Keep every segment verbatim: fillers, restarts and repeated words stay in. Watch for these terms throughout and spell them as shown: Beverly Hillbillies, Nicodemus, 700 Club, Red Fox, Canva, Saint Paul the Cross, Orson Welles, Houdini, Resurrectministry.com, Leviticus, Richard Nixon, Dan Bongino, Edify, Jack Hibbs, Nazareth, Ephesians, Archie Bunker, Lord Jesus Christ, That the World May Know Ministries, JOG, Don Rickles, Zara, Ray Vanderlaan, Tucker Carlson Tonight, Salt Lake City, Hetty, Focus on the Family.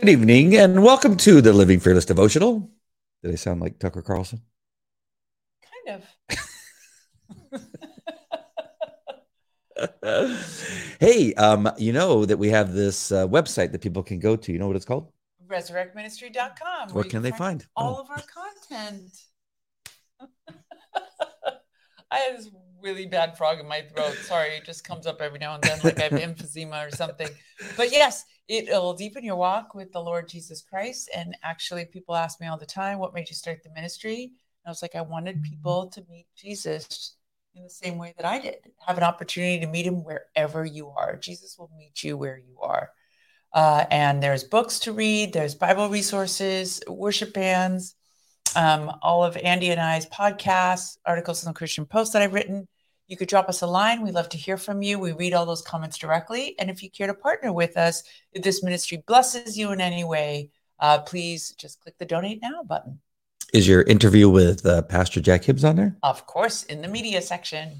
Good evening and welcome to the Living Fearless Devotional. Did I sound like Tucker Carlson? Kind of. Hey, um, you know that we have this uh, website that people can go to. You know what it's called? Resurrect ministry dot com. Where, where can they find all oh. of our content? I had this really bad frog in my throat. Sorry, it just comes up every now and then like I have emphysema or something. But yes, it'll deepen your walk with the Lord Jesus Christ. And actually, people ask me all the time, what made you start the ministry? And I was like, I wanted people to meet Jesus in the same way that I did. Have an opportunity to meet him wherever you are. Jesus will meet you where you are. Uh, and there's books to read. There's Bible resources, worship bands. Um, all of Andy and I's podcasts, articles in the Christian Post that I've written. You could drop us a line. We love to hear from you. We read all those comments directly. And if you care to partner with us, if this ministry blesses you in any way, uh, please just click the donate now button. Is your interview with uh, Pastor Jack Hibbs on there? Of course, in the media section.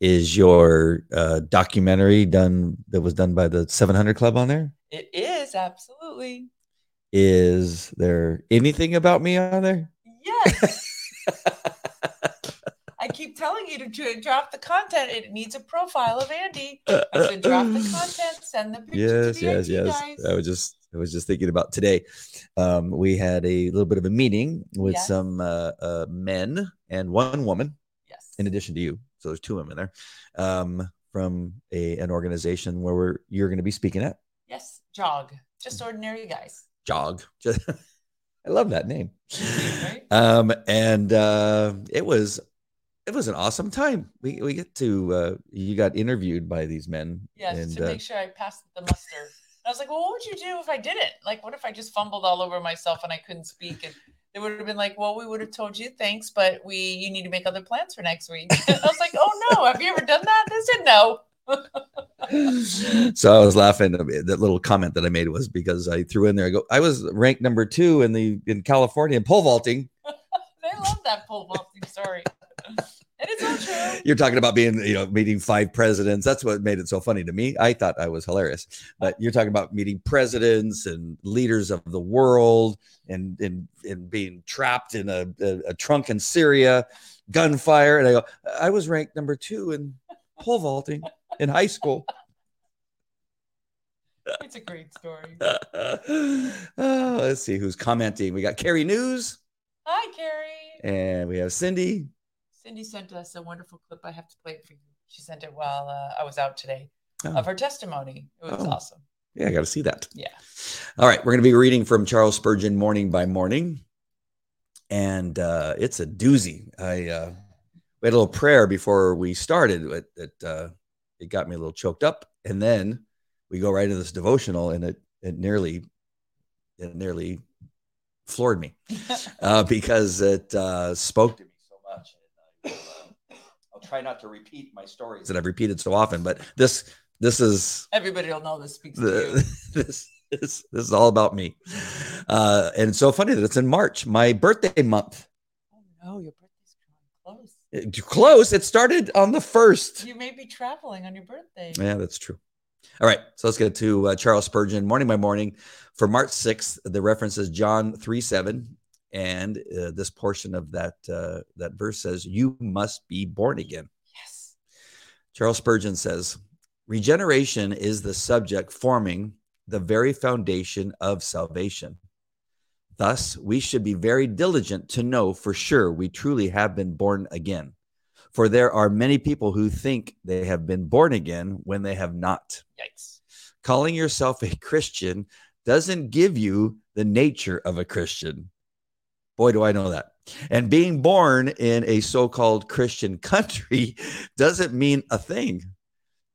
Is your uh, documentary done that was done by the seven hundred Club on there? It is, absolutely. Is there anything about me on there? Yes. I keep telling you to, to drop the content. It needs a profile of Andy. I said, drop the content, send the pictures. Yes, to the yes, yes. Guys. I was just, I was just thinking about today. Um, we had a little bit of a meeting with yes. some uh, uh, men and one woman. Yes. In addition to you, so there's two women there um, from a an organization where we're you're going to be speaking at. Yes, J O G, just ordinary guys. J O G. Just- I love that name. Right? Um, and uh, it was it was an awesome time. We we get to uh, you got interviewed by these men. Yes, and, to uh, make sure I passed the muster. And I was like, well, what would you do if I didn't? Like, what if I just fumbled all over myself and I couldn't speak? And they would have been like, well, we would have told you thanks, but we you need to make other plans for next week. I was like, oh no, have you ever done that? They said no. So I was laughing. That little comment that I made was because I threw in there. I go, I was ranked number two in the in California in pole vaulting. They love that pole vaulting story. And it's all true. You're talking about being, you know, meeting five presidents. That's what made it so funny to me. I thought I was hilarious, but you're talking about meeting presidents and leaders of the world, and and, and being trapped in a, a, a trunk in Syria, gunfire. And I go, I was ranked number two in pole vaulting. In high school. It's a great story. Oh, let's see who's commenting. We got Carrie News. Hi, Carrie. And we have Cindy. Cindy sent us a wonderful clip. I have to play it for you. She sent it while uh, I was out today oh. of her testimony. It was oh. awesome. Yeah, I got to see that. Yeah. All right. We're going to be reading from Charles Spurgeon, Morning by Morning. And uh, it's a doozy. I uh, we had a little prayer before we started at, at uh it got me a little choked up, and then we go right into this devotional, and it it nearly it nearly floored me uh, because it uh, spoke to me so much. And I, uh, I'll try not to repeat my stories that I've repeated so often, but this this is everybody will know this speaks the, to you. This is this is all about me, uh, and it's so funny that it's in March, my birthday month. Oh no, your birthday's coming close. Close. It started on the first. You may be traveling on your birthday. Yeah, that's true. All right. So let's get to uh, Charles Spurgeon, Morning by Morning. For March sixth, the reference is John three seven. And uh, this portion of that uh, that verse says, you must be born again. Yes. Charles Spurgeon says, regeneration is the subject forming the very foundation of salvation. Thus, we should be very diligent to know for sure we truly have been born again. For there are many people who think they have been born again when they have not. Yikes. Calling yourself a Christian doesn't give you the nature of a Christian. Boy, do I know that. And being born in a so-called Christian country doesn't mean a thing.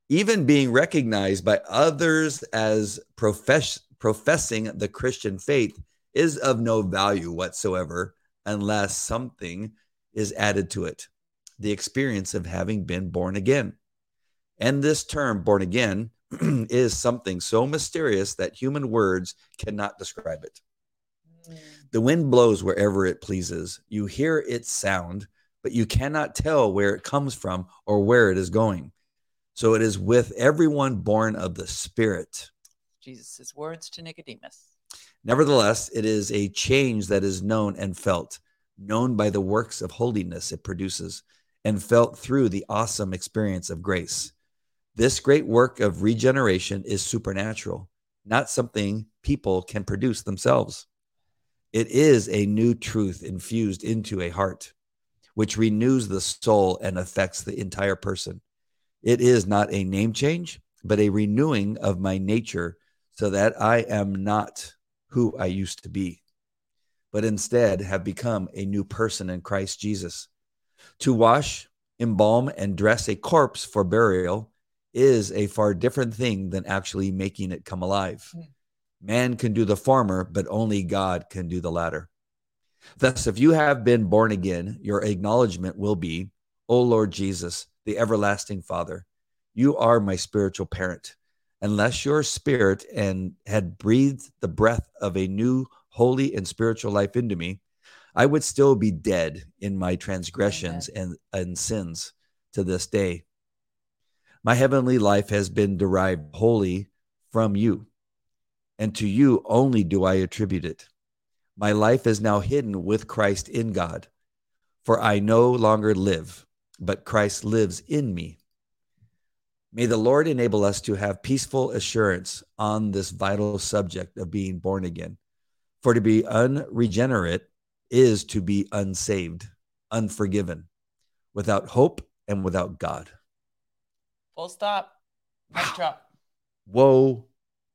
Even being recognized by others as profess- professing the Christian faith is of no value whatsoever unless something is added to it, the experience of having been born again. And this term, born again, is something so mysterious that human words cannot describe it. Mm. The wind blows wherever it pleases. You hear its sound, but you cannot tell where it comes from or where it is going. So it is with everyone born of the Spirit. Jesus' words to Nicodemus. Nevertheless, it is a change that is known and felt, known by the works of holiness it produces, and felt through the awesome experience of grace. This great work of regeneration is supernatural, not something people can produce themselves. It is a new truth infused into a heart, which renews the soul and affects the entire person. It is not a name change, but a renewing of my nature, so that I am not who I used to be, but instead have become a new person in Christ Jesus. To wash, embalm, and dress a corpse for burial is a far different thing than actually making it come alive. Man can do the former, but only God can do the latter. Thus, if you have been born again, your acknowledgement will be, O Lord Jesus, the everlasting Father, you are my spiritual parent. Unless your spirit and had breathed the breath of a new, holy, and spiritual life into me, I would still be dead in my transgressions and, and sins to this day. My heavenly life has been derived wholly from you, and to you only do I attribute it. My life is now hidden with Christ in God, for I no longer live, but Christ lives in me. May the Lord enable us to have peaceful assurance on this vital subject of being born again. For to be unregenerate is to be unsaved, unforgiven, without hope and without God. Full stop. Mic drop. Whoa.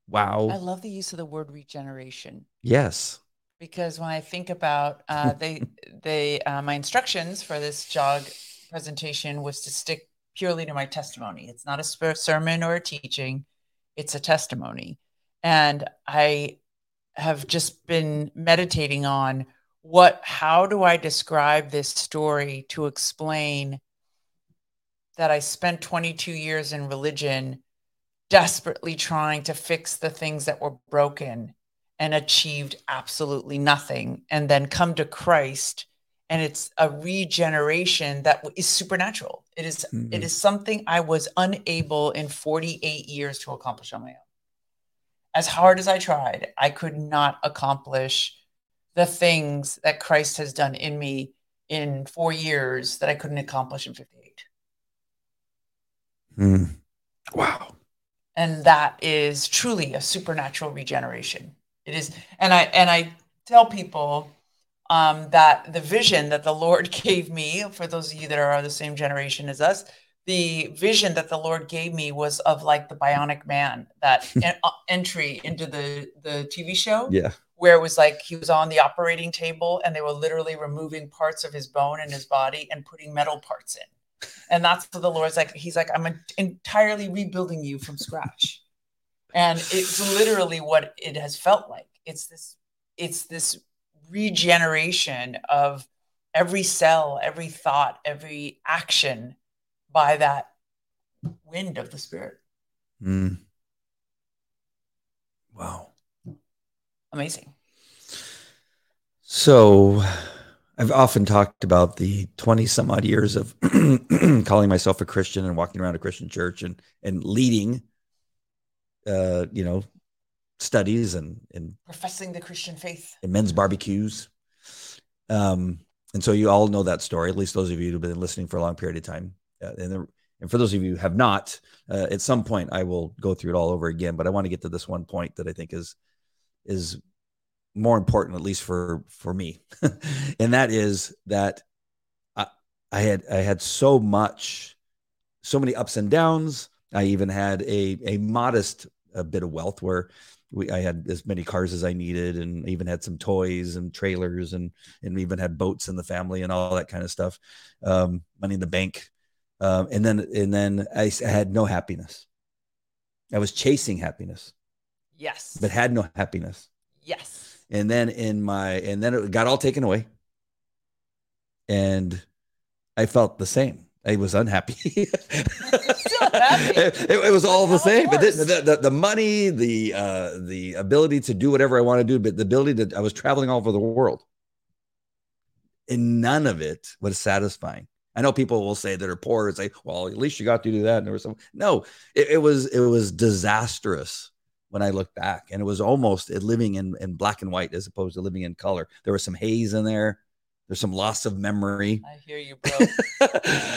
Wow. I love the use of the word regeneration. Yes. Because when I think about uh, they, they, uh, my instructions for this jog presentation was to stick purely to my testimony. It's not a sermon or a teaching. It's a testimony. And I have just been meditating on what, how do I describe this story to explain that I spent twenty-two years in religion desperately trying to fix the things that were broken and achieved absolutely nothing, and then come to Christ, and it's a regeneration that is supernatural. It is mm-hmm. it is something I was unable in forty-eight years to accomplish on my own. As hard as I tried, I could not accomplish the things that Christ has done in me in four years that I couldn't accomplish in fifty-eight. Mm. Wow. And that is truly a supernatural regeneration. It is, and I and I tell people um, that the vision that the Lord gave me, for those of you that are the same generation as us, the vision that the Lord gave me was of like the Bionic Man, that en- entry into the, the T V show, yeah, where it was like he was on the operating table and they were literally removing parts of his bone and his body and putting metal parts in. And that's what the Lord's like. He's like, I'm a- entirely rebuilding you from scratch. And it's literally what it has felt like. It's this, it's this regeneration of every cell, every thought, every action by that wind of the Spirit. Mm. Wow. Amazing. So I've often talked about the twenty some odd years of calling myself a Christian and walking around a Christian church and, and leading Uh, you know, studies and, and professing the Christian faith and men's barbecues. Um, and so you all know that story, at least those of you who've been listening for a long period of time. Uh, and, the, and for those of you who have not, uh, at some point I will go through it all over again, but I want to get to this one point that I think is, is more important, at least for, for me. And that is that I, I had, I had so much, so many ups and downs. I even had a a modest a bit of wealth where we, I had as many cars as I needed, and even had some toys and trailers, and and even had boats in the family and all that kind of stuff, um, money in the bank, um, and then and then I, I had no happiness. I was chasing happiness, yes, but had no happiness, yes. And then in my and then it got all taken away, and I felt the same. I was unhappy. It, it was all the same. But the, the, the money, the uh, the ability to do whatever I want to do, but the ability to, I was traveling all over the world. And none of it was satisfying. I know people will say that are poor and say, well, at least you got to do that. And there was some, no, it, it was, it was disastrous when I look back, and it was almost living in, in black and white as opposed to living in color. There was some haze in there. There's some loss of memory. I hear you, bro.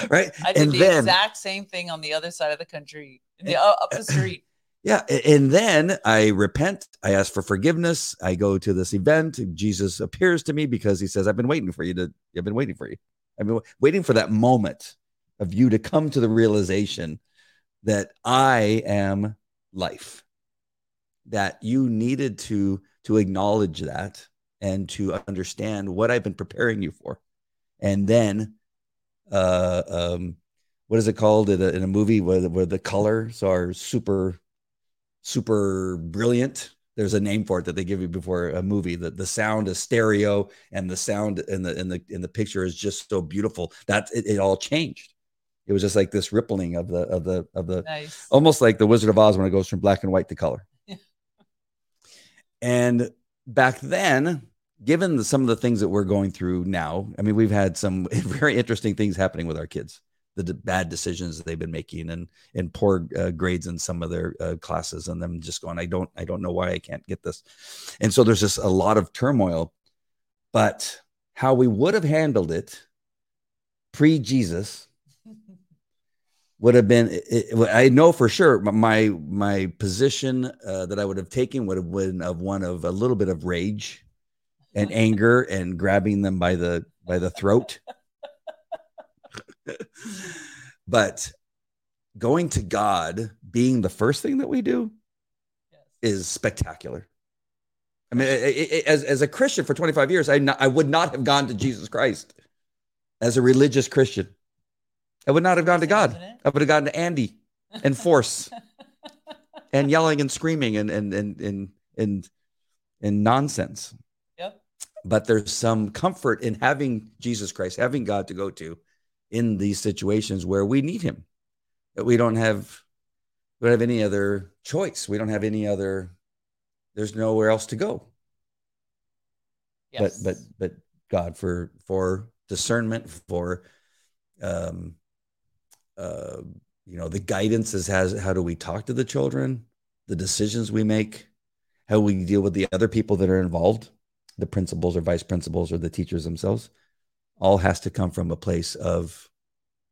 Right? I did and the then, exact same thing on the other side of the country, the, uh, up the street. Yeah. And then I repent. I ask for forgiveness. I go to this event. Jesus appears to me because he says, I've been waiting for you to, I've been waiting for you. I've been waiting for that moment of you to come to the realization that I am life, that you needed to, to acknowledge that, and to understand what I've been preparing you for. And then, uh, um, what is it called in a, in a movie where, where the colors are super, super brilliant? There's a name for it that they give you before a movie, that the sound is stereo and the sound in the, in the, in the picture is just so beautiful that it, it all changed. It was just like this rippling of the, of the, of the, nice. Almost like the Wizard of Oz when it goes from black and white to color. And back then, given the, some of the things that we're going through now, I mean, we've had some very interesting things happening with our kids, the d- bad decisions that they've been making, and and poor uh, grades in some of their uh, classes, and them just going, I don't, I don't know why I can't get this. And so there's just a lot of turmoil, but how we would have handled it pre-Jesus would have been, it, it, I know for sure my, my position uh, that I would have taken would have been of one of a little bit of rage and anger and grabbing them by the, by the throat. But going to God being the first thing that we do is spectacular. I mean, it, it, as, as a Christian for twenty-five years, I not, I would not have gone to Jesus Christ as a religious Christian. I would not have gone to God. I would have gone to Andy and force and yelling and screaming and, and, and, and, and, and nonsense. Yep. But there's some comfort in having Jesus Christ, having God to go to in these situations where we need him, that we don't have, we don't have any other choice. We don't have any other, there's nowhere else to go. Yes. But, but, but God for, for discernment, for, um, Uh, you know, the guidance is has, how do we talk to the children, the decisions we make, how we deal with the other people that are involved, the principals or vice principals or the teachers themselves, all has to come from a place of,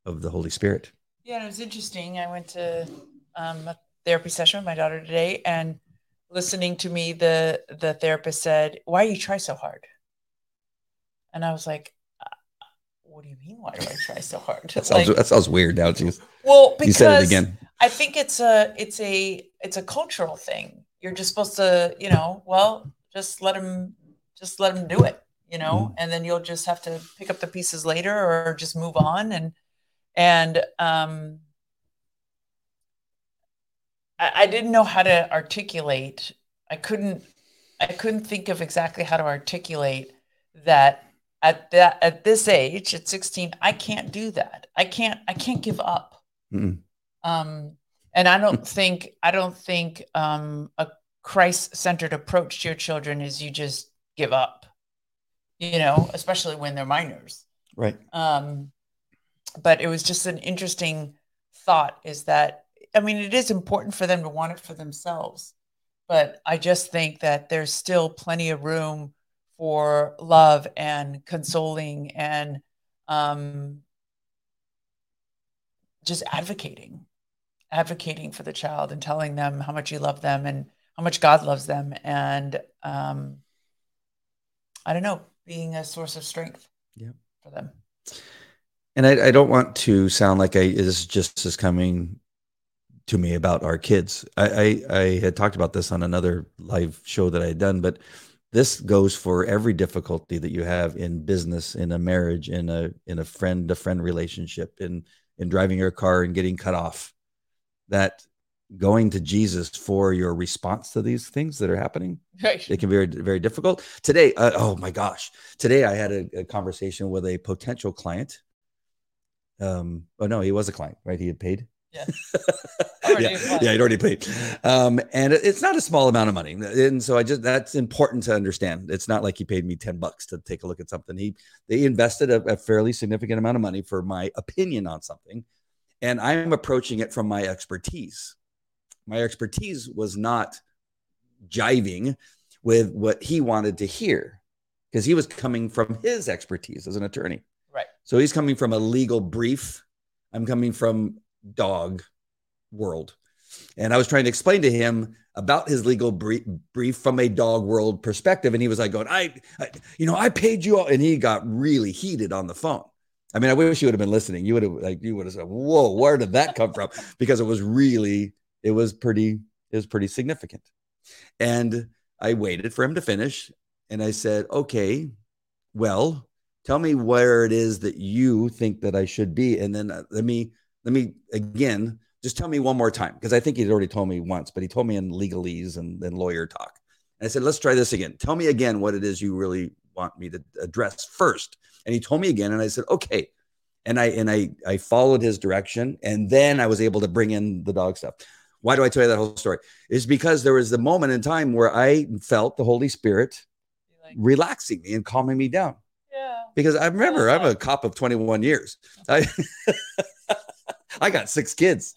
of the Holy Spirit. Yeah. And it was interesting. I went to um, a therapy session with my daughter today, and listening to me, the, the therapist said, why do you try so hard? And I was like, what do you mean? Why do I try so hard? That sounds, like, that sounds weird now. Just, well, because you said it again. I think it's a, it's a, it's a cultural thing. You're just supposed to, you know, well, just let them, just let them do it, you know, mm-hmm. and then you'll just have to pick up the pieces later or just move on. And, and, um, I, I didn't know how to articulate. I couldn't, I couldn't think of exactly how to articulate that. At that, at this age, at sixteen, I can't do that. I can't, I can't give up. Mm. Um, and I don't think, I don't think um, a Christ-centered approach to your children is you just give up, you know, especially when they're minors. Right. Um, but it was just an interesting thought, is that, I mean, it is important for them to want it for themselves, but I just think that there's still plenty of room for love and consoling and um, just advocating, advocating for the child and telling them how much you love them and how much God loves them. And um, I don't know, being a source of strength yeah. for them. And I, I don't want to sound like I, this just is coming to me about our kids. I, I, I had talked about this on another live show that I had done, but this goes for every difficulty that you have in business, in a marriage, in a in a friend-to-friend relationship, in, in driving your car and getting cut off. That going to Jesus for your response to these things that are happening, right. It can be very, very difficult. Today, uh, oh my gosh, today I had a, a conversation with a potential client. Um, oh no, he was a client, right? He had paid. Yeah. yeah, yeah, I'd already paid. Um, and it's not a small amount of money. And so I just, that's important to understand. It's not like he paid me ten bucks to take a look at something. He, they invested a, a fairly significant amount of money for my opinion on something. And I'm approaching it from my expertise. My expertise was not jiving with what he wanted to hear, because he was coming from his expertise as an attorney. Right. So he's coming from a legal brief. I'm coming from dog world. And I was trying to explain to him about his legal brief, brief from a dog world perspective. And he was like going, I, I, you know, I paid you all. And he got really heated on the phone. I mean, I wish you would have been listening. You would have like, you would have said, whoa, where did that come from? Because it was really, it was pretty, it was pretty significant. And I waited for him to finish. And I said, okay, well, tell me where it is that you think that I should be. And then uh, let me, let me again, just tell me one more time, because I think he'd already told me once, but he told me in legalese and, and lawyer talk. And I said, let's try this again. Tell me again what it is you really want me to address first. And he told me again, and I said, okay. And I and I I followed his direction, and then I was able to bring in the dog stuff. Why do I tell you that whole story? It's because there was the moment in time where I felt the Holy Spirit like, relaxing me and calming me down. Yeah. Because I remember, yeah. I'm a cop of twenty-one years. I I got six kids,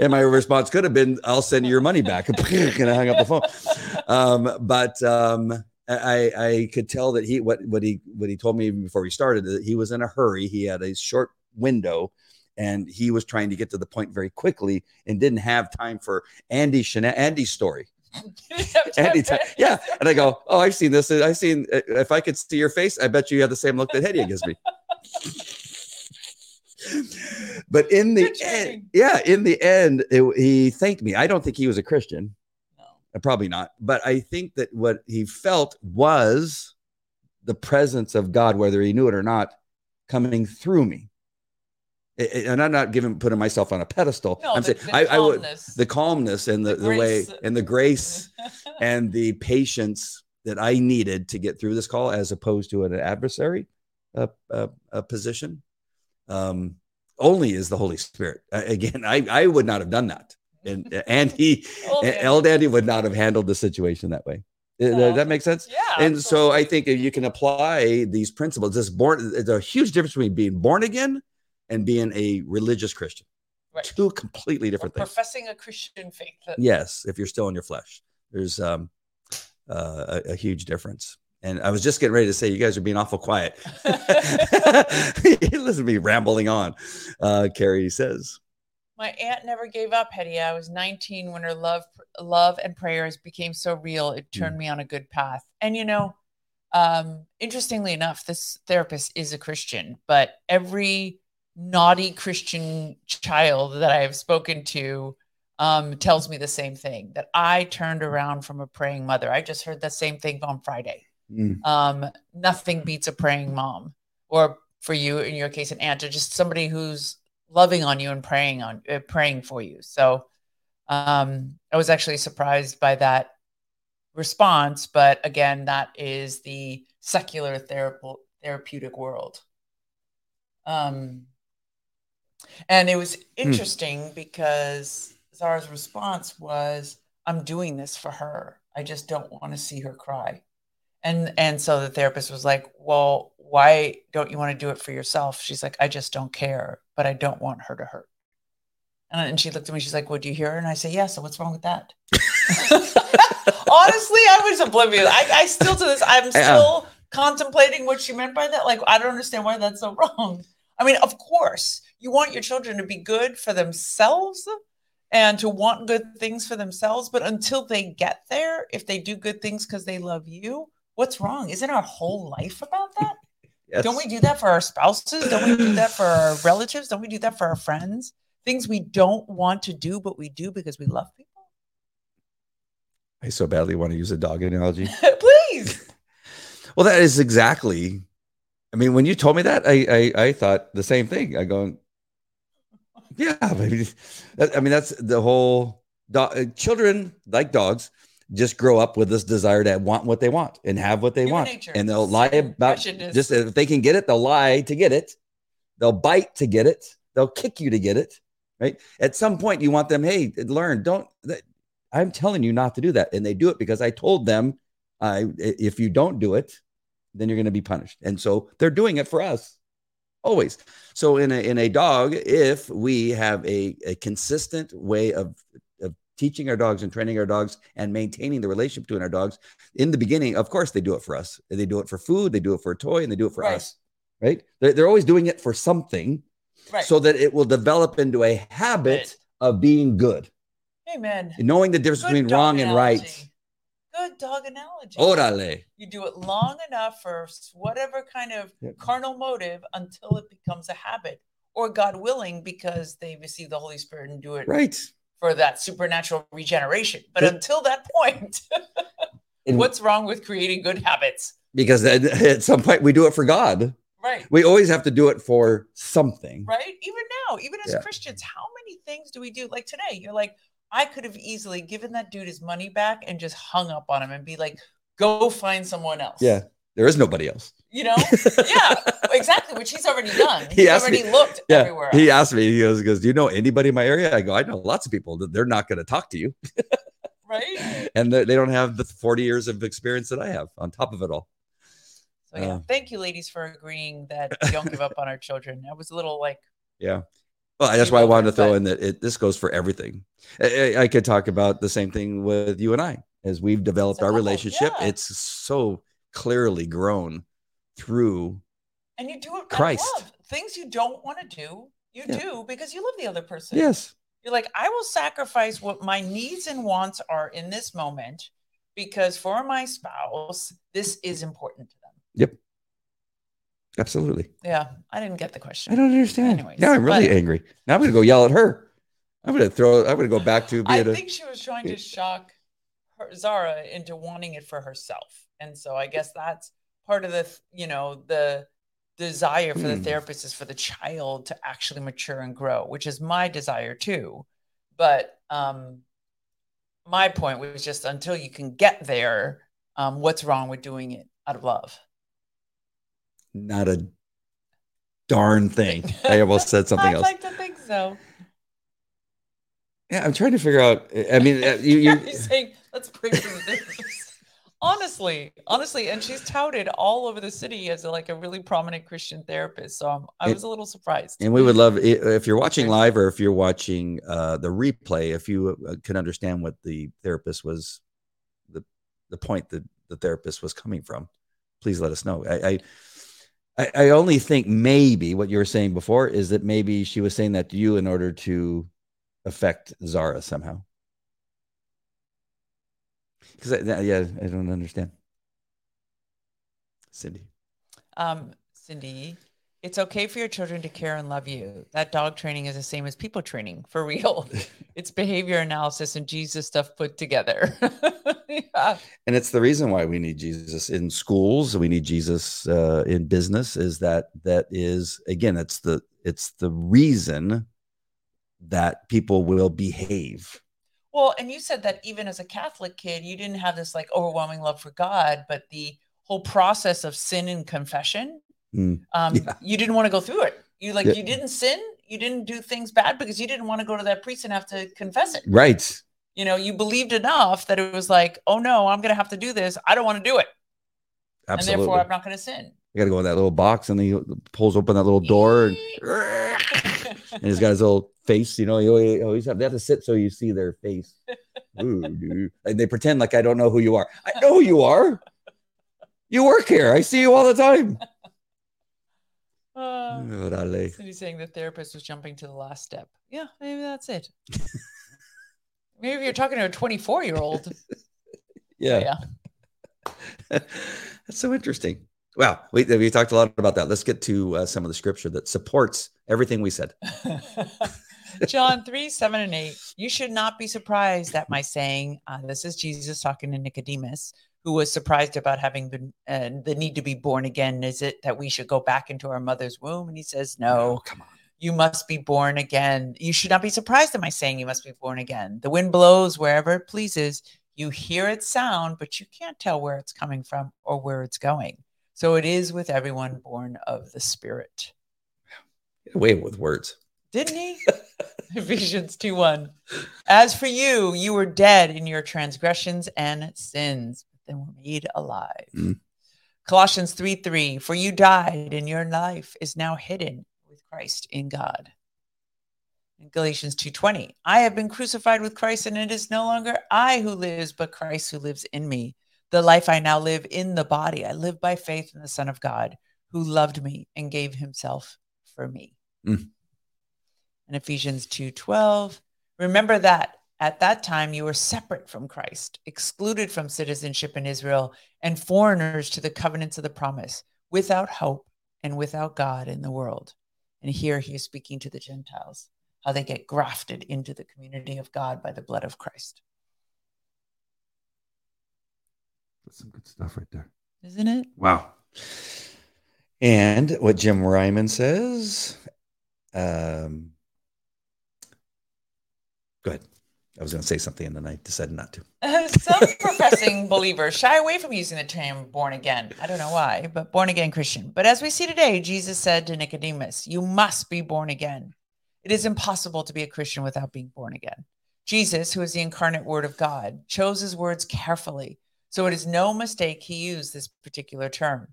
and my response could have been, "I'll send you your money back," and I hung up the phone. Um, but um, I, I could tell that he what what he what he told me even before we started, that he was in a hurry. He had a short window, and he was trying to get to the point very quickly, and didn't have time for Andy Shana- Andy's story. Andy, t- yeah, and I go, "Oh, I've seen this. I've seen. If I could see your face, I bet you have the same look that Hetty gives me." But in the end, yeah, in the end, it, he thanked me. I don't think he was a Christian. No, probably not. But I think that what he felt was the presence of God, whether he knew it or not, coming through me. It, it, and I'm not giving putting myself on a pedestal. No, I'm the, saying the I, I would the calmness and the, the, the way and the grace and the patience that I needed to get through this call, as opposed to an adversary uh, uh, uh, position. Um, only is the Holy Spirit. Uh, again, I, I would not have done that. And, and he, okay. Old Andy would not have handled the situation that way. Uh, Does that make sense? Yeah. And absolutely. So I think if you can apply these principles, this born, there's a huge difference between being born again and being a religious Christian. Right. Two completely different We're things. Professing a Christian faith. That- yes. If you're still in your flesh, there's um, uh, a, a huge difference. And I was just getting ready to say, you guys are being awful quiet. Listen to me rambling on. Uh, Carrie says, my aunt never gave up, Hetty. I was nineteen when her love, love and prayers became so real. It turned mm. me on a good path. And, you know, um, interestingly enough, this therapist is a Christian, but every naughty Christian child that I have spoken to um, tells me the same thing, that I turned around from a praying mother. I just heard the same thing on Friday. Mm. Um, nothing beats a praying mom, or for you, in your case, an aunt, or just somebody who's loving on you and praying on, uh, praying for you. So, um, I was actually surprised by that response, but again, that is the secular therape- therapeutic world. Um, and it was interesting mm. because Zara's response was, I'm doing this for her. I just don't want to see her cry. And and so the therapist was like, well, why don't you want to do it for yourself? She's like, I just don't care, but I don't want her to hurt. And, and she looked at me, she's like, well, do you hear her? And I said, yeah, so what's wrong with that? Honestly, I was oblivious. I, I still to this, I'm still uh, contemplating what she meant by that. Like, I don't understand why that's so wrong. I mean, of course, you want your children to be good for themselves and to want good things for themselves. But until they get there, if they do good things because they love you, what's wrong? Isn't our whole life about that? Yes. Don't we do that for our spouses? Don't we do that for our relatives? Don't we do that for our friends? Things we don't want to do, but we do because we love people. I so badly want to use a dog analogy. Please. Well, that is exactly. I mean, when you told me that, I I, I thought the same thing. I go, yeah. Baby. That, I mean, that's the whole. Do- children like dogs. Just grow up with this desire to want what they want and have what they Human want. Nature. And they'll lie about just if they can get it, they'll lie to get it. They'll bite to get it. They'll kick you to get it. Right. At some point you want them, hey, learn, don't, I'm telling you not to do that. And they do it because I told them, I, if you don't do it, then you're going to be punished. And so they're doing it for us always. So in a, in a dog, if we have a, a consistent way of, of teaching our dogs and training our dogs and maintaining the relationship between our dogs. In the beginning, of course, they do it for us. They do it for food. They do it for a toy, and they do it for right. us. Right. They're, they're always doing it for something right. so that it will develop into a habit right. of being good. Amen. And knowing the difference good between wrong analogy. and right. Good dog analogy. Orale. You do it long enough for whatever kind of yeah. carnal motive until it becomes a habit, or God willing, because they receive the Holy Spirit and do it right. for that supernatural regeneration. But yeah. until that point, what's wrong with creating good habits? Because at some point we do it for God. Right. We always have to do it for something. Right. Even now, even as yeah. Christians, how many things do we do? Like today, you're like, I could have easily given that dude his money back and just hung up on him and be like, go find someone else. Yeah. There is nobody else. You know? Yeah, exactly. Which he's already done. He's he already me, looked yeah, everywhere else. He asked me, he goes, do you know anybody in my area? I go, I know lots of people. They're not going to talk to you. Right. And they don't have the forty years of experience that I have on top of it all. So yeah, uh, thank you, ladies, for agreeing that we don't give up on our children. I was a little like, yeah. Well, that's why I wanted to throw in that it, this goes for everything. I, I could talk about the same thing with you and I as we've developed our relationship. Yeah. It's so clearly grown through and you do it Christ. Love. Things you don't want to do, you yeah. do because you love the other person. Yes. You're like, I will sacrifice what my needs and wants are in this moment because for my spouse, this is important to them. Yep. Absolutely. Yeah. I didn't get the question. I don't understand. Anyways, now I'm really but, angry. Now I'm going to go yell at her. I'm going to throw, I'm going to go back to. I think a, she was trying to shock her, Zara into wanting it for herself. And so I guess that's part of the, you know, the desire for hmm. the therapist is for the child to actually mature and grow, which is my desire too. But um, my point was just until you can get there, um, what's wrong with doing it out of love? Not a darn thing. I almost said something I'd else. I like to think so. Yeah, I'm trying to figure out. I mean, you, you're saying, let's pray for this. honestly, honestly. And she's touted all over the city as a, like a really prominent Christian therapist. So I'm, I was it, a little surprised. And we would love, if you're watching live or if you're watching uh, the replay, if you uh, can understand what the therapist was, the, the point that the therapist was coming from, please let us know. I, I I only think maybe what you were saying before is that maybe she was saying that to you in order to affect Zara somehow. Because, I, yeah, I don't understand. Cindy. Um, Cindy, it's okay for your children to care and love you. That dog training is the same as people training, for real. It's behavior analysis and Jesus stuff put together. Yeah. And it's the reason why we need Jesus in schools. We need Jesus uh, in business. Is that that is again? It's the it's the reason that people will behave. Well, and you said that even as a Catholic kid, you didn't have this like overwhelming love for God, but the whole process of sin and confession, mm. um, yeah. you didn't want to go through it. You like yeah. you didn't sin. You didn't do things bad because you didn't want to go to that priest and have to confess it. Right. You know, you believed enough that it was like, oh no, I'm going to have to do this. I don't want to do it. Absolutely. And therefore I'm not going to sin. You got to go in that little box and then he pulls open that little door and, and he's got his little face, you know, you always have, they have to sit so you see their face. Ooh, and they pretend like, I don't know who you are. I know who you are. You work here. I see you all the time. Uh, oh, so he's saying the therapist was jumping to the last step. Yeah, maybe that's it. Maybe you're talking to a twenty-four-year-old. Yeah. Yeah. That's so interesting. Wow. We, we talked a lot about that. Let's get to uh, some of the scripture that supports everything we said. John three, seven, and eight. You should not be surprised at my saying, uh, this is Jesus talking to Nicodemus, who was surprised about having been uh, the need to be born again. Is it that we should go back into our mother's womb? And he says, no, oh, come on. You must be born again. You should not be surprised at my saying you must be born again. The wind blows wherever it pleases. You hear its sound, but you can't tell where it's coming from or where it's going. So it is with everyone born of the Spirit. Get away with words. Didn't he? Ephesians two one. As for you, you were dead in your transgressions and sins, but then were made alive. Mm-hmm. Colossians three three. For you died and your life is now hidden Christ in God. In Galatians two twenty, I have been crucified with Christ, and it is no longer I who lives, but Christ who lives in me. The life I now live in the body, I live by faith in the Son of God, who loved me and gave himself for me. Mm. And Ephesians two twelve, remember that at that time you were separate from Christ, excluded from citizenship in Israel, and foreigners to the covenants of the promise, without hope and without God in the world. And here he is speaking to the Gentiles, how they get grafted into the community of God by the blood of Christ. That's some good stuff right there. Isn't it? Wow. And what Jim Ryman says, um, go ahead. I was going to say something and then I decided not to. Uh, some professing believers shy away from using the term born again. I don't know why, but born again Christian. But as we see today, Jesus said to Nicodemus, you must be born again. It is impossible to be a Christian without being born again. Jesus, who is the incarnate word of God, chose his words carefully. So it is no mistake he used this particular term.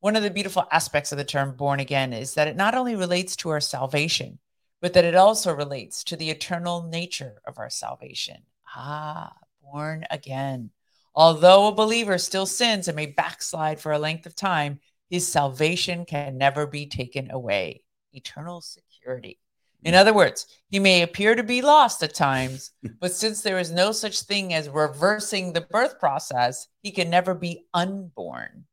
One of the beautiful aspects of the term born again is that it not only relates to our salvation, but that it also relates to the eternal nature of our salvation. Ah, born again. Although a believer still sins and may backslide for a length of time, his salvation can never be taken away. Eternal security. In other words, he may appear to be lost at times, but since there is no such thing as reversing the birth process, he can never be unborn.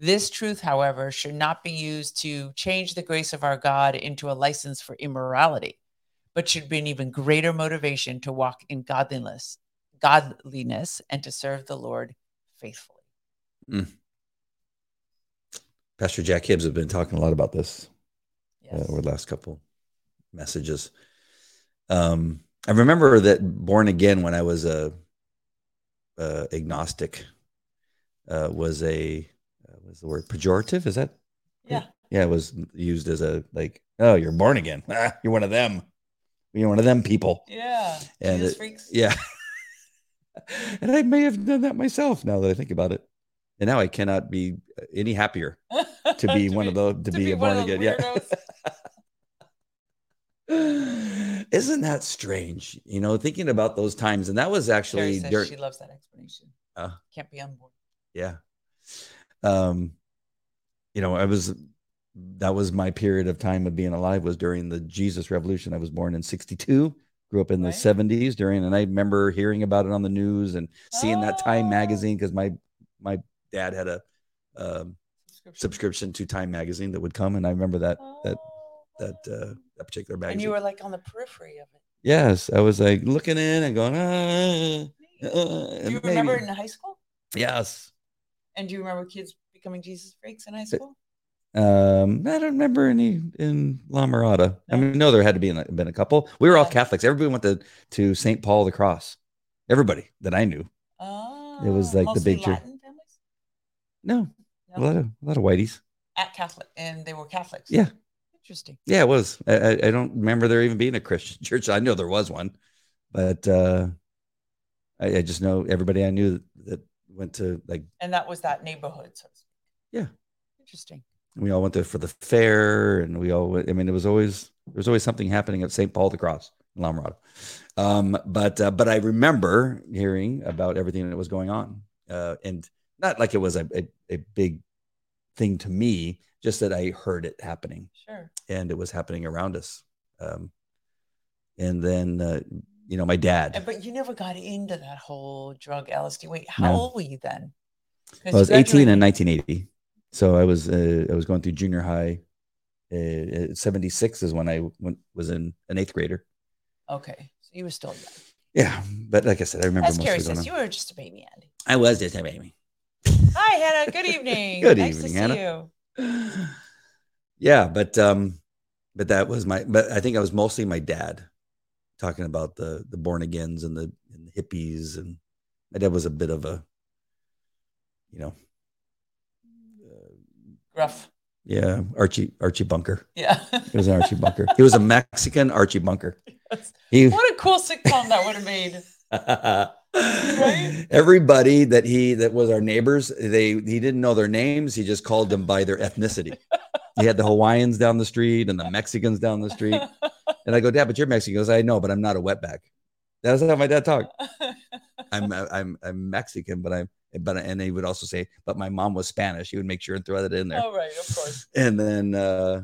This truth, however, should not be used to change the grace of our God into a license for immorality, but should be an even greater motivation to walk in godliness, godliness and to serve the Lord faithfully. Mm. Pastor Jack Hibbs has been talking a lot about this yes. uh, over the last couple messages. Um, I remember that born again when I was a, a agnostic uh, was a uh, was the word pejorative? Is that? Yeah, yeah. It was used as a like, oh, you're born again. Ah, you're one of them. You're one of them people. Yeah, and it, freaks. Yeah, and I may have done that myself now that I think about it. And now I cannot be any happier to be to one be, of those to, to be, be a born again. Yeah. Isn't that strange? You know, thinking about those times, and that was actually. Says during, she loves that explanation. Uh, Can't be unborn. Yeah, um, you know, I was. That was my period of time of being alive was during the Jesus Revolution. I was born in sixty-two, grew up in right. the seventies during, and I remember hearing about it on the news and seeing oh. that Time magazine because my my dad had a um, subscription. subscription to Time magazine that would come, and I remember that oh. that. That, uh, that particular magazine. And you were like on the periphery of it. Yes. I was like looking in and going, ah, uh, do you maybe. remember in high school? Yes. And do you remember kids becoming Jesus freaks in high school? Um, I don't remember any in La Mirada. No. I mean, no, there had to be been a couple. We were yeah. all Catholics. Everybody went to, to Saint Paul the Cross. Everybody that I knew. Oh. It was like the big church. Latin families? No. no. A lot of a lot of whiteys. At Catholic. And they were Catholics. Yeah. Interesting. Yeah, it was. I, I don't remember there even being a Christian church. I know there was one, but uh, I, I just know everybody I knew that, that went to like. And that was that neighborhood. So. Yeah. Interesting. We all went there for the fair, and we all. I mean, it was always there was always something happening at Saint Paul the Cross in La Mirada. Um, but uh, but I remember hearing about everything that was going on, uh, and not like it was a, a, a big thing to me. Just that I heard it happening. Sure. And it was happening around us. Um, and then, uh, you know, my dad. But you never got into that whole drug L S D. Wait, how no. old were you then? Well, I was eighteen in nineteen eighty. So I was uh, I was going through junior high. Uh, seventy-six is when I went, was in an eighth grader. Okay. So you were still young. Yeah. But like I said, I remember. As Carrie says, you were just a baby, Andy. I was just a baby. Hi, Hannah. Good evening. Good nice evening, to Hannah. See you. Yeah, but um, but that was my. But I think I was mostly my dad talking about the the born agains and the, and the hippies, and my dad was a bit of a, you know, uh, gruff. Yeah, Archie Archie Bunker. Yeah, he was an Archie Bunker. He was a Mexican Archie Bunker. Yes. He, what a cool sitcom that would have made. Right? Everybody that he that was our neighbors, they he didn't know their names. He just called them by their ethnicity. He had the Hawaiians down the street and the Mexicans down the street. And I go, Dad, but you're Mexican. He goes, I know, but I'm not a wetback. That's how my dad talked. I'm I'm I'm Mexican, but I'm but and he would also say, but my mom was Spanish. He would make sure and throw that in there. Oh, right, of course. And then uh,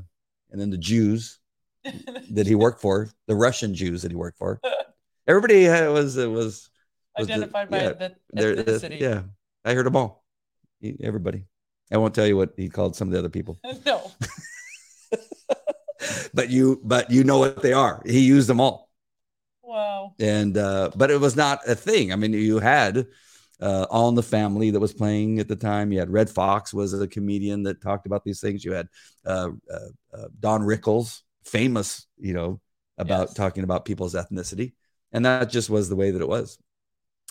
and then the Jews that he worked for, the Russian Jews that he worked for. Everybody had, was it was, was identified the, by yeah, the, their, ethnicity. The, yeah, I heard them all. Everybody. I won't tell you what he called some of the other people. No. But you, but you know what they are. He used them all. Wow. And, uh, but it was not a thing. I mean, you had uh, All in the Family that was playing at the time. You had Red Fox was a comedian that talked about these things. You had uh, uh, uh, Don Rickles, famous, you know, about yes. talking about people's ethnicity. And that just was the way that it was.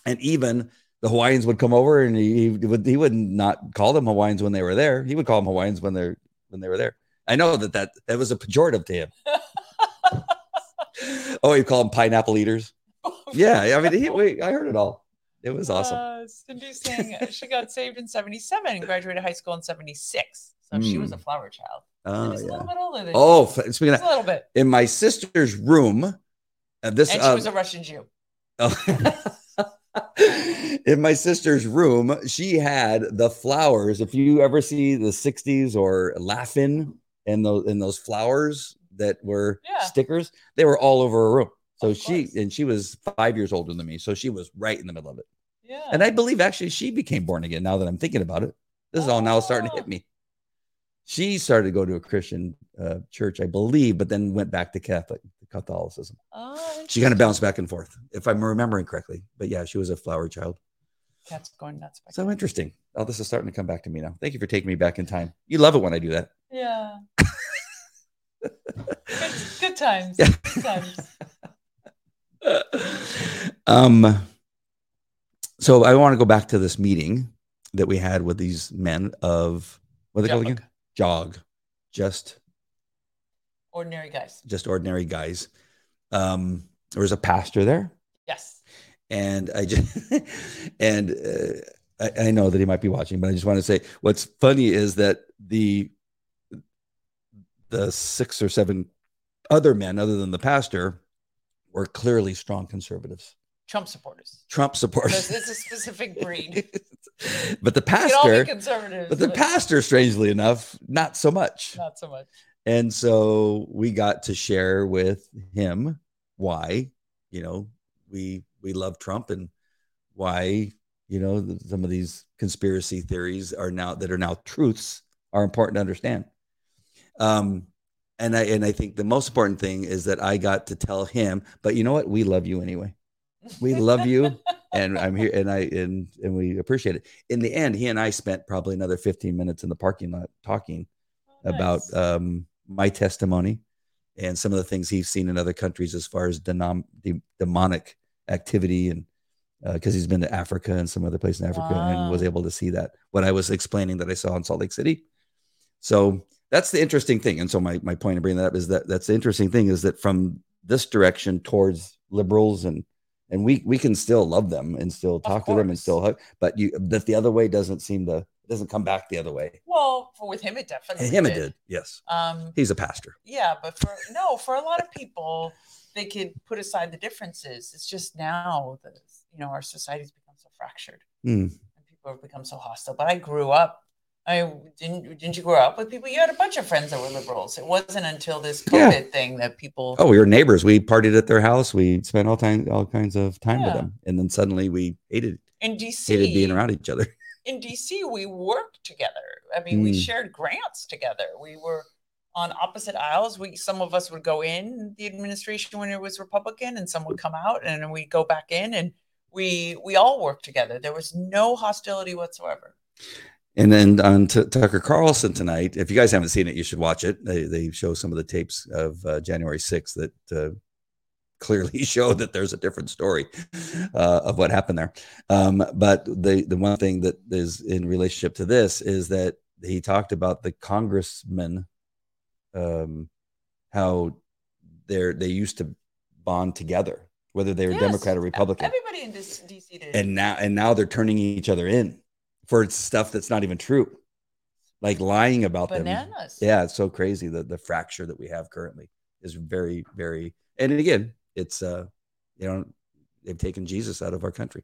And even the Hawaiians would come over, and he, he would he would not call them Hawaiians when they were there. He would call them Hawaiians when they're when they were there. I know that that, that was a pejorative to him. Oh, he called them pineapple eaters. Yeah, I mean, he, we, I heard it all. It was awesome. Uh, Cindy's saying she got saved in seventy-seven and graduated high school in seventy-six. So mm. she was a flower child. Oh, just yeah. a little bit older than oh, you. Speaking just of, a little bit. In my sister's room, uh, this and she uh, was a Russian Jew. Oh. In my sister's room, she had the flowers. If you ever see the sixties or Laugh-In and those and those flowers that were yeah. stickers, they were all over her room. So she and she was five years older than me, so she was right in the middle of it. Yeah. And I believe actually she became born again. Now that I'm thinking about it, this is all now starting to hit me. She started to go to a Christian uh, church, I believe, but then went back to Catholic. Catholicism. Oh, she kind of bounced back and forth, if I'm remembering correctly. But yeah, she was a flower child. That's going nuts. So interesting. Oh, this is starting to come back to me now. Thank you for taking me back in time. You love it when I do that. Yeah. good, good times. Yeah. Good times. um. So I want to go back to this meeting that we had with these men of what are they Jog. called again? Jog. Just. Ordinary guys. Just ordinary guys. Um, there was a pastor there. Yes. And I just, and uh, I, I know that he might be watching, but I just want to say what's funny is that the, the six or seven other men, other than the pastor, were clearly strong conservatives. Trump supporters. Trump supporters. It's a specific breed. But the pastor, but the pastor, strangely enough, not so much. Not so much. And so we got to share with him why, you know, we we love Trump and why, you know, the, some of these conspiracy theories are now that are now truths are important to understand. Um, and I and I think the most important thing is that I got to tell him, but you know what? We love you anyway. We love you. And I'm here and I and, and we appreciate it. In the end, he and I spent probably another fifteen minutes in the parking lot talking oh, nice. about um, my testimony and some of the things he's seen in other countries as far as denom- de- demonic activity. And because uh, he's been to Africa and some other place in Africa wow. and was able to see that what I was explaining that I saw in Salt Lake City. So that's the interesting thing. And so my, my point of bringing that up is that that's the interesting thing is that from this direction towards liberals and, and we, we can still love them and still talk to them and still hug, but you, that the other way doesn't seem to, it doesn't come back the other way. Well, for with him, it definitely him did. it did. Yes, um, he's a pastor. Yeah, but for no, for a lot of people, they could put aside the differences. It's just now that you know our society's become so fractured, mm. and people have become so hostile. But I grew up. I didn't. Didn't you grow up with people? You had a bunch of friends that were liberals. It wasn't until this COVID yeah. thing that people. Oh, we were neighbors. We partied at their house. We spent all time, all kinds of time yeah. with them, and then suddenly we hated. In D C, hated being around each other. In D C, we worked together. I mean, mm. we shared grants together. We were on opposite aisles. We some of us would go in the administration when it was Republican, and some would come out, and we go back in, and we we all worked together. There was no hostility whatsoever. And then on T- Tucker Carlson Tonight, if you guys haven't seen it, you should watch it. They, they show some of the tapes of uh, January sixth that uh, clearly show that there's a different story uh, of what happened there. Um, but the, the one thing that is in relationship to this is that he talked about the congressmen, um, how they're, they used to bond together, whether they were yes, Democrat or Republican. Everybody in this D C did. And now, and now they're turning each other in for stuff that's not even true, like lying about Bananas. them. Yeah. It's so crazy. The, the fracture that we have currently is very, very And again, it's, uh, you know, they've taken Jesus out of our country.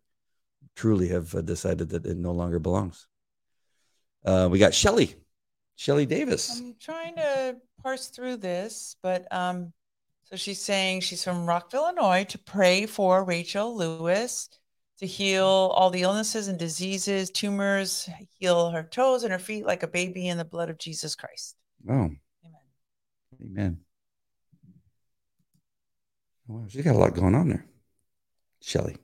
Truly have uh, decided that it no longer belongs. Uh, we got Shelley, Shelley Davis. I'm trying to parse through this, but um, so she's saying she's from Rockville, Illinois, to pray for Rachel Lewis to heal all the illnesses and diseases, tumors, heal her toes and her feet like a baby in the blood of Jesus Christ. Oh, amen. Amen. Wow, she's got a lot going on there, Shelley.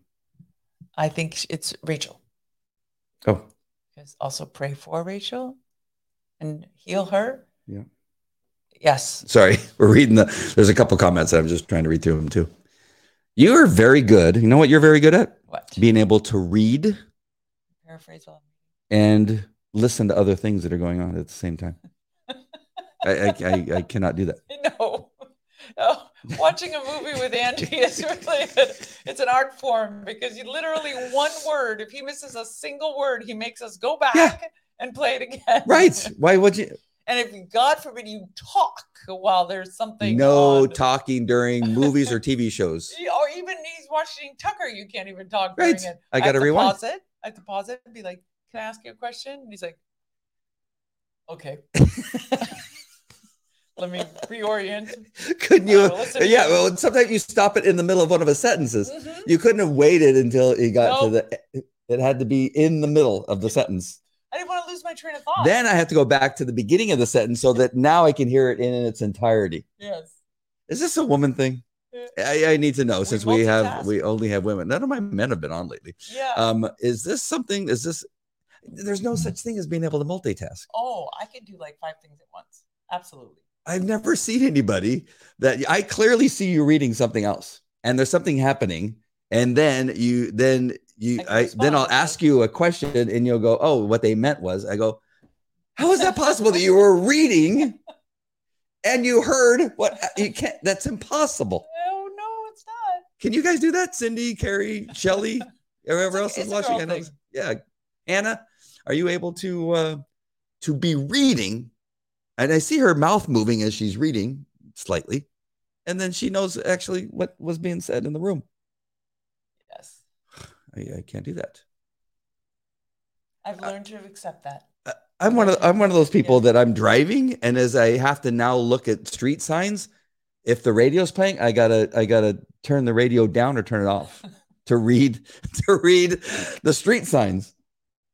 I think it's Rachel. Oh. Because also pray for Rachel and heal her. Yeah. Yes. Sorry. We're reading the, there's a couple comments that I'm just trying to read through them too. You are very good. You know what you're very good at? What? Being able to read. Paraphrase well. And listen to other things that are going on at the same time. I, I, I, I cannot do that. No. No. Watching a movie with Andy is really a, it's an art form, because you literally one word, if he misses a single word, he makes us go back yeah. and play it again. Right. Why would you? And if God forbid you talk while there's something. No on. Talking during movies or T V shows. Or even he's watching Tucker. You can't even talk. Right. During it. I got to rewind. Pause it. I have to pause it and be like, can I ask you a question? And he's like, okay. Let me reorient. Couldn't you? Uh, yeah. Well, sometimes you stop it in the middle of one of his sentences. Mm-hmm. You couldn't have waited until it got nope. to the, it had to be in the middle of the sentence. I didn't want to lose my train of thought. Then I have to go back to the beginning of the sentence so that now I can hear it in its entirety. Yes. Is this a woman thing? I, I need to know, we since we have, we only have women. None of my men have been on lately. Yeah. Um, is this something, is this, there's no such thing as being able to multitask. Oh, I can do like five things at once. Absolutely. I've never seen anybody that I clearly see you reading something else and there's something happening. And then you, then you, I, I then I'll ask you a question and you'll go, oh, what they meant was, I go, how is that possible that you were reading and you heard what you can't, that's impossible. Oh no, it's not. Can you guys do that? Cindy, Carrie, Shelley, whoever else is watching. I know. Yeah. Anna, are you able to, uh, to be reading? And I see her mouth moving as she's reading slightly. And then she knows actually what was being said in the room. Yes. I, I can't do that. I've learned I, to accept that. I, I'm one of I'm one of those people yeah. that I'm driving. And as I have to now look at street signs, if the radio's playing, I gotta I gotta turn the radio down or turn it off to read to read the street signs.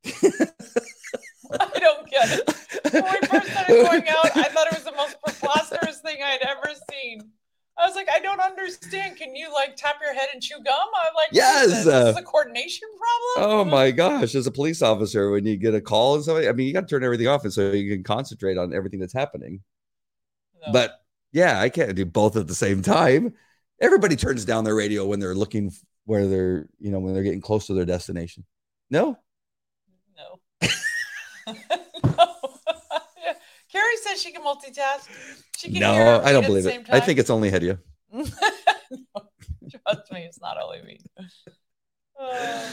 I don't get it. When we first started going out, I thought it was the most preposterous thing I had ever seen. I was like, I don't understand. Can you like tap your head and chew gum? I'm like, yes, is this? Uh, this is a coordination problem. Oh my gosh! As a police officer, when you get a call and somebody, I mean, you got to turn everything off, and so you can concentrate on everything that's happening. No. But yeah, I can't do both at the same time. Everybody turns down their radio when they're looking where they're, you know, when they're getting close to their destination. No. No. Carrie says she can multitask. She can no, hear I don't believe it. Time. I think it's only Hetty. No, trust me, it's not only me. Uh,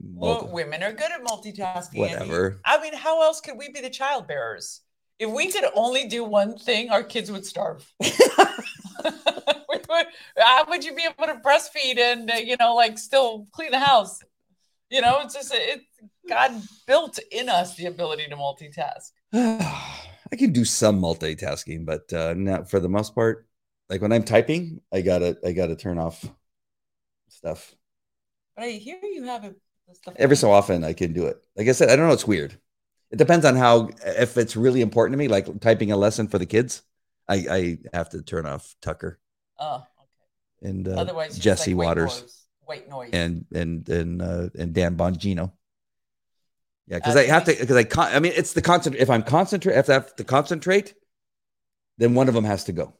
well, women are good at multitasking. Whatever. I mean, how else could we be the child bearers? If we could only do one thing, our kids would starve. How would you be able to breastfeed and, uh, you know, like still clean the house? You know, it's just, it, God built in us the ability to multitask. I can do some multitasking, but uh, not for the most part. Like when I'm typing, I gotta, I gotta turn off stuff. But I hear you have it. Every so often, I can do it. Like I said, I don't know. It's weird. It depends on how. If it's really important to me, like typing a lesson for the kids, I, I have to turn off Tucker. Oh, okay. And uh, otherwise, Jesse like Waters, noise, white noise, and and and uh, and Dan Bongino. Yeah, because I have to. Because I con- I mean, it's the concentrate. If I'm concentrate, if I have to concentrate, then one of them has to go.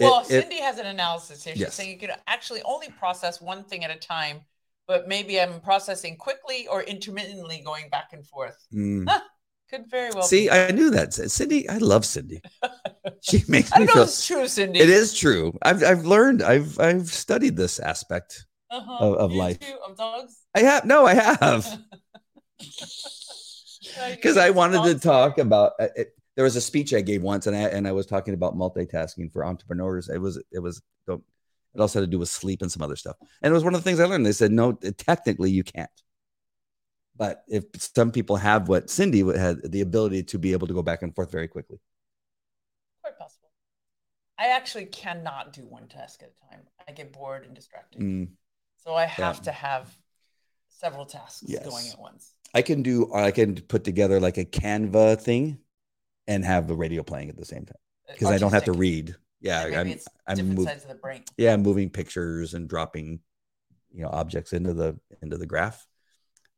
Well, it, Cindy it, has an analysis here. She's yes. saying you can actually only process one thing at a time, but maybe I'm processing quickly or intermittently, going back and forth. Mm. Huh, could very well. See, be. I knew that, Cindy. I love Cindy. She makes. I don't me know feel, if it's true, Cindy. It is true. I've I've learned. I've I've studied this aspect uh-huh. of, of life. Too, of dogs. I have no. I have. Because I wanted to talk about it. There was a speech I gave once, and I and I was talking about multitasking for entrepreneurs. It was it was It also had to do with sleep and some other stuff. And it was one of the things I learned. They said, no, technically you can't. But if some people have what Cindy had, the ability to be able to go back and forth very quickly. Quite possible. I actually cannot do one task at a time. I get bored and distracted. Mm. So I have yeah. to have several tasks yes. going at once. I can do, I can put together like a Canva thing and have the radio playing at the same time. Because I don't have to read. Yeah, yeah I'm, I'm different move, sides of the brain. Yeah, I'm moving pictures and dropping, you know, objects into the into the graph.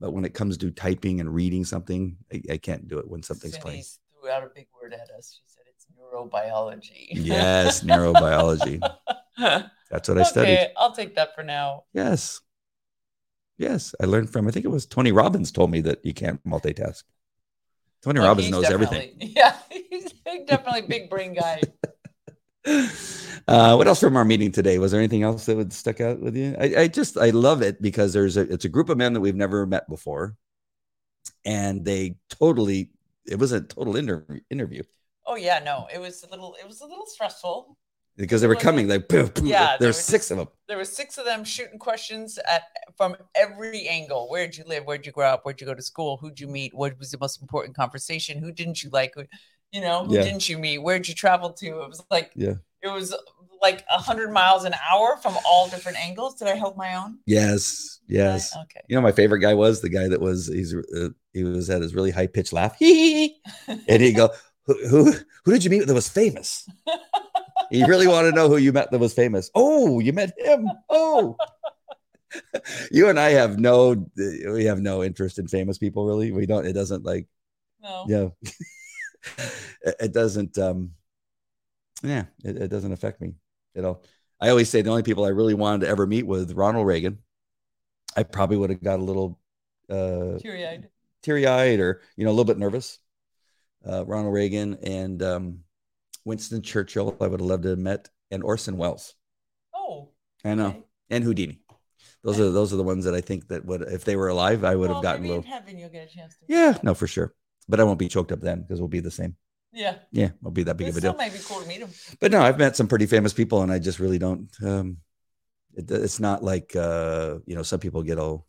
But when it comes to typing and reading something, I, I can't do it when something's Cindy playing. Threw out a big word at us. She said it's neurobiology. Yes, neurobiology. That's what okay, I studied. Okay, I'll take that for now. Yes, yes, I learned from. I think it was Tony Robbins told me that you can't multitask. Tony well, Robbins knows everything. Yeah, he's definitely a big brain guy. Uh, what else from our meeting today? Was there anything else that would stuck out with you? I, I just, I love it because there's a, it's a group of men that we've never met before, and they totally, it was a total inter- interview. Oh yeah, no, it was a little, it was a little stressful because they were coming like, poof, poof, yeah, there's six of them. There were six of them shooting questions at from every angle. Where'd you live? Where'd you grow up? Where'd you go to school? Who'd you meet? What was the most important conversation? Who didn't you like? Who, You know, who yeah. didn't you meet? Where'd you travel to? It was like, yeah. it was like a hundred miles an hour from all different angles. Did I hold my own? Yes. Yes. I, okay. You know, my favorite guy was the guy that was, he's, uh, he was at his really high pitched laugh. and he'd go, who, who, who did you meet that was famous? You really want to know who you met that was famous. Oh, you met him. Oh, you and I have no, we have no interest in famous people. Really. We don't, it doesn't like, no. yeah. It doesn't, um, yeah, it, it doesn't affect me at all. I always say the only people I really wanted to ever meet was Ronald Reagan. I probably would have got a little uh, teary-eyed, teary-eyed, or you know, a little bit nervous. Uh, Ronald Reagan and um, Winston Churchill, I would have loved to have met, and Orson Welles. Oh, I know, okay. And Houdini. Those okay. are those are the ones that I think that would, if they were alive, I would well, have gotten. Maybe a little... in heaven, you'll get a chance to. Yeah, no, for sure. But I won't be choked up then because we'll be the same. Yeah. Yeah. We'll be that big it of a deal. It might be cool to meet them. But no, I've met some pretty famous people and I just really don't. Um, it, it's not like, uh, you know, some people get all,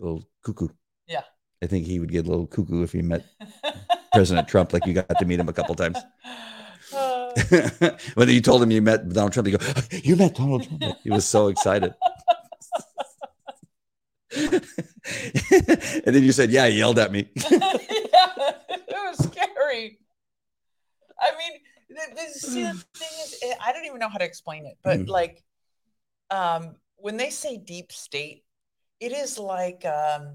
a little cuckoo. Yeah. I think he would get a little cuckoo if he met President Trump, like you got to meet him a couple times. Uh, Whether you told him you met Donald Trump, you go, you met Donald Trump. He was so excited. And then you said, yeah, he yelled at me. It was scary. I mean, this, see, the thing is, I don't even know how to explain it, but mm. like, um, when they say deep state, it is like, um,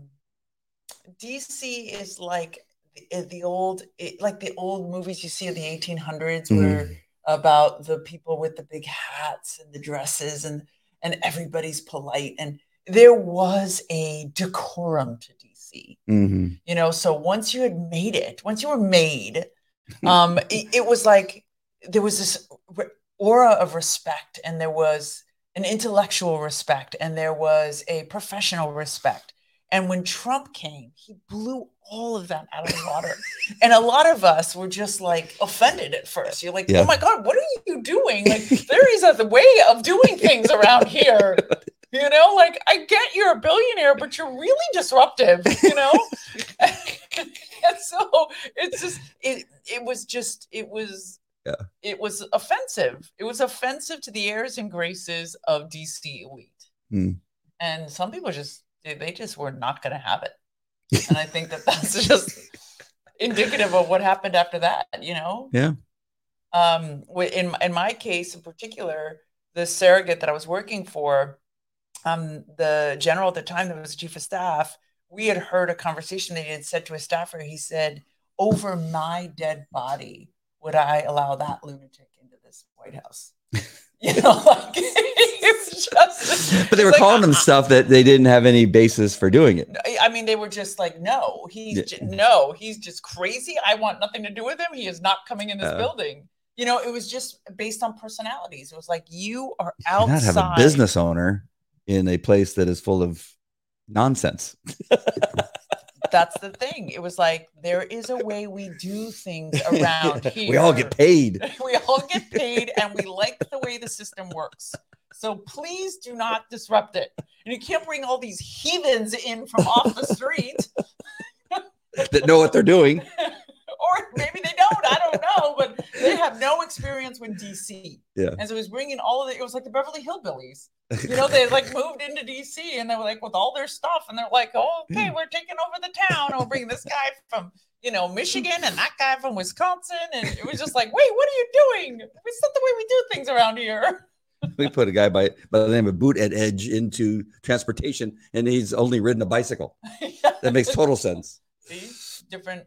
D C is like the, the old, it, like the old movies you see in the eighteen hundreds mm. where about the people with the big hats and the dresses and, and everybody's polite. And there was a decorum to D C, mm-hmm. you know, so once you had made it, once you were made, um, it, it was like, there was this re- aura of respect, and there was an intellectual respect, and there was a professional respect. And when Trump came, he blew all of that out of the water. And a lot of us were just like offended at first. You're like, yeah. oh my God, what are you doing? Like there is a way of doing things around here. You know, like, I get you're a billionaire, but you're really disruptive, you know? And so it's just, it it was just, it was, yeah. it was offensive. It was offensive to the airs and graces of D C elite. Mm. And some people just, they, they just were not going to have it. And I think that that's just indicative of what happened after that, you know? Yeah. Um. In in my case in particular, the surrogate that I was working for, Um, the general at the time that was chief of staff, we had heard a conversation that he had said to a staffer. He said, over my dead body, would I allow that lunatic into this White House? You know, like, it's just. But they were like, calling them stuff that they didn't have any basis for doing it. I mean, they were just like, no, he's yeah. just, no, he's just crazy. I want nothing to do with him. He is not coming in this uh, building. You know, it was just based on personalities. It was like, you are outside. You cannot have a business owner in a place that is full of nonsense. that's the thing. It was like, there is a way we do things around here. We all get paid. We all get paid, and we like the way the system works. So please do not disrupt it. And you can't bring all these heathens in from off the street. That know what they're doing. Or maybe they don't. I don't know. But they have no experience with D C. Yeah. And so it was bringing all of it. It was like the Beverly Hillbillies. You know, they like moved into D C and they were like with all their stuff. And they're like, oh, okay, we're taking over the town. I'll bring this guy from, you know, Michigan and that guy from Wisconsin. And it was just like, wait, what are you doing? It's not the way we do things around here. We put a guy by, by the name of Boot Ed Edge into transportation, and he's only ridden a bicycle. Yeah. That makes total sense. See? Different,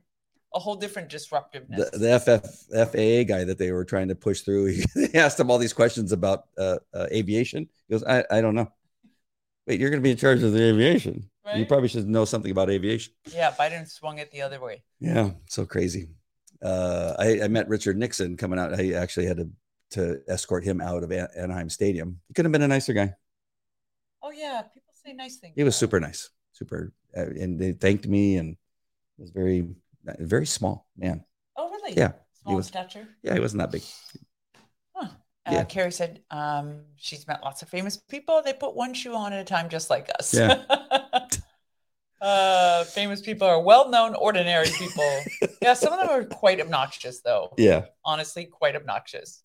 a whole different disruptiveness. The, the F F, F A A guy that they were trying to push through, he, they asked him all these questions about uh, uh, aviation. He goes, I, I don't know. Wait, you're going to be in charge of the aviation. Right? You probably should know something about aviation. Yeah, Biden swung it the other way. Yeah, so crazy. Uh, I, I met Richard Nixon coming out. I actually had to to escort him out of An- Anaheim Stadium. He could have been a nicer guy. Oh yeah, people say nice things. He was super nice, super, uh, and they thanked me, and it was very, very small man. Oh really? Yeah. Small was, stature. Yeah, he wasn't that big. Huh. Uh, yeah. Carrie said um, she's met lots of famous people. They put one shoe on at a time, just like us. Yeah. uh, famous people are well-known, ordinary people. Yeah, some of them are quite obnoxious, though. Yeah. Honestly, quite obnoxious.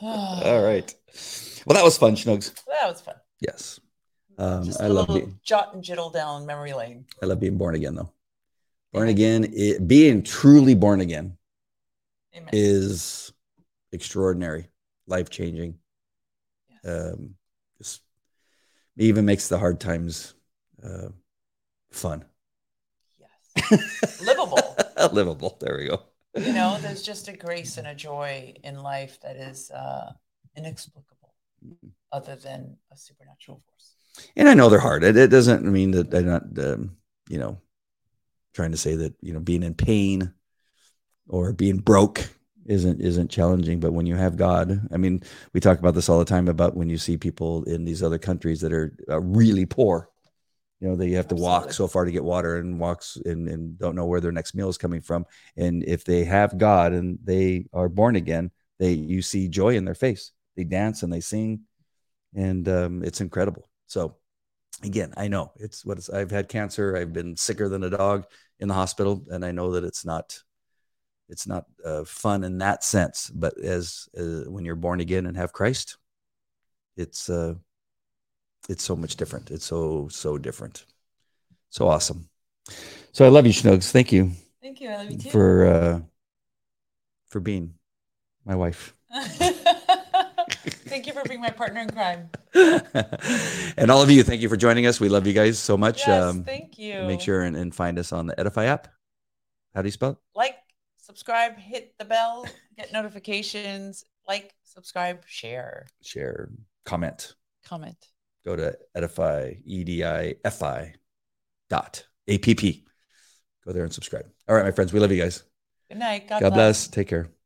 All right. Well, that was fun, Schnugs. That was fun. Yes. Um, Just a I love little being, jot and jittle down memory lane. I love being born again, though. Born again, it, being truly born again Amen. Is extraordinary, life-changing. Yes. Um, just it even makes the hard times uh, fun. Yes. Livable. Livable. There we go. You know, there's just a grace and a joy in life that is uh, inexplicable other than a supernatural force. And I know they're hard. It, it doesn't mean that I'm not, um, you know, trying to say that, you know, being in pain or being broke isn't isn't challenging. But when you have God, I mean, we talk about this all the time about when you see people in these other countries that are uh, really poor. You know, they have to Absolutely. walk so far to get water and walks and, and don't know where their next meal is coming from. And if they have God and they are born again, they you see joy in their face. They dance and they sing, and um, it's incredible. So, again, I know it's what it's, I've had cancer. I've been sicker than a dog in the hospital, and I know that it's not it's not uh, fun in that sense. But as uh, when you're born again and have Christ, it's. Uh, It's so much different. It's so, so different. So awesome. So I love you, Schnugs. Thank you. Thank you. I love you too. For, uh, for being my wife. Thank you for being my partner in crime. And all of you, thank you for joining us. We love you guys so much. Yes, um, thank you. Make sure and, and find us on the Edify app. How do you spell it? Like, subscribe, hit the bell, get notifications, like, subscribe, share. Share, comment. Comment. Go to Edify, E D I F I dot A P P. Go there and subscribe. All right, my friends. We love you guys. Good night. God, God bless. bless. Take care.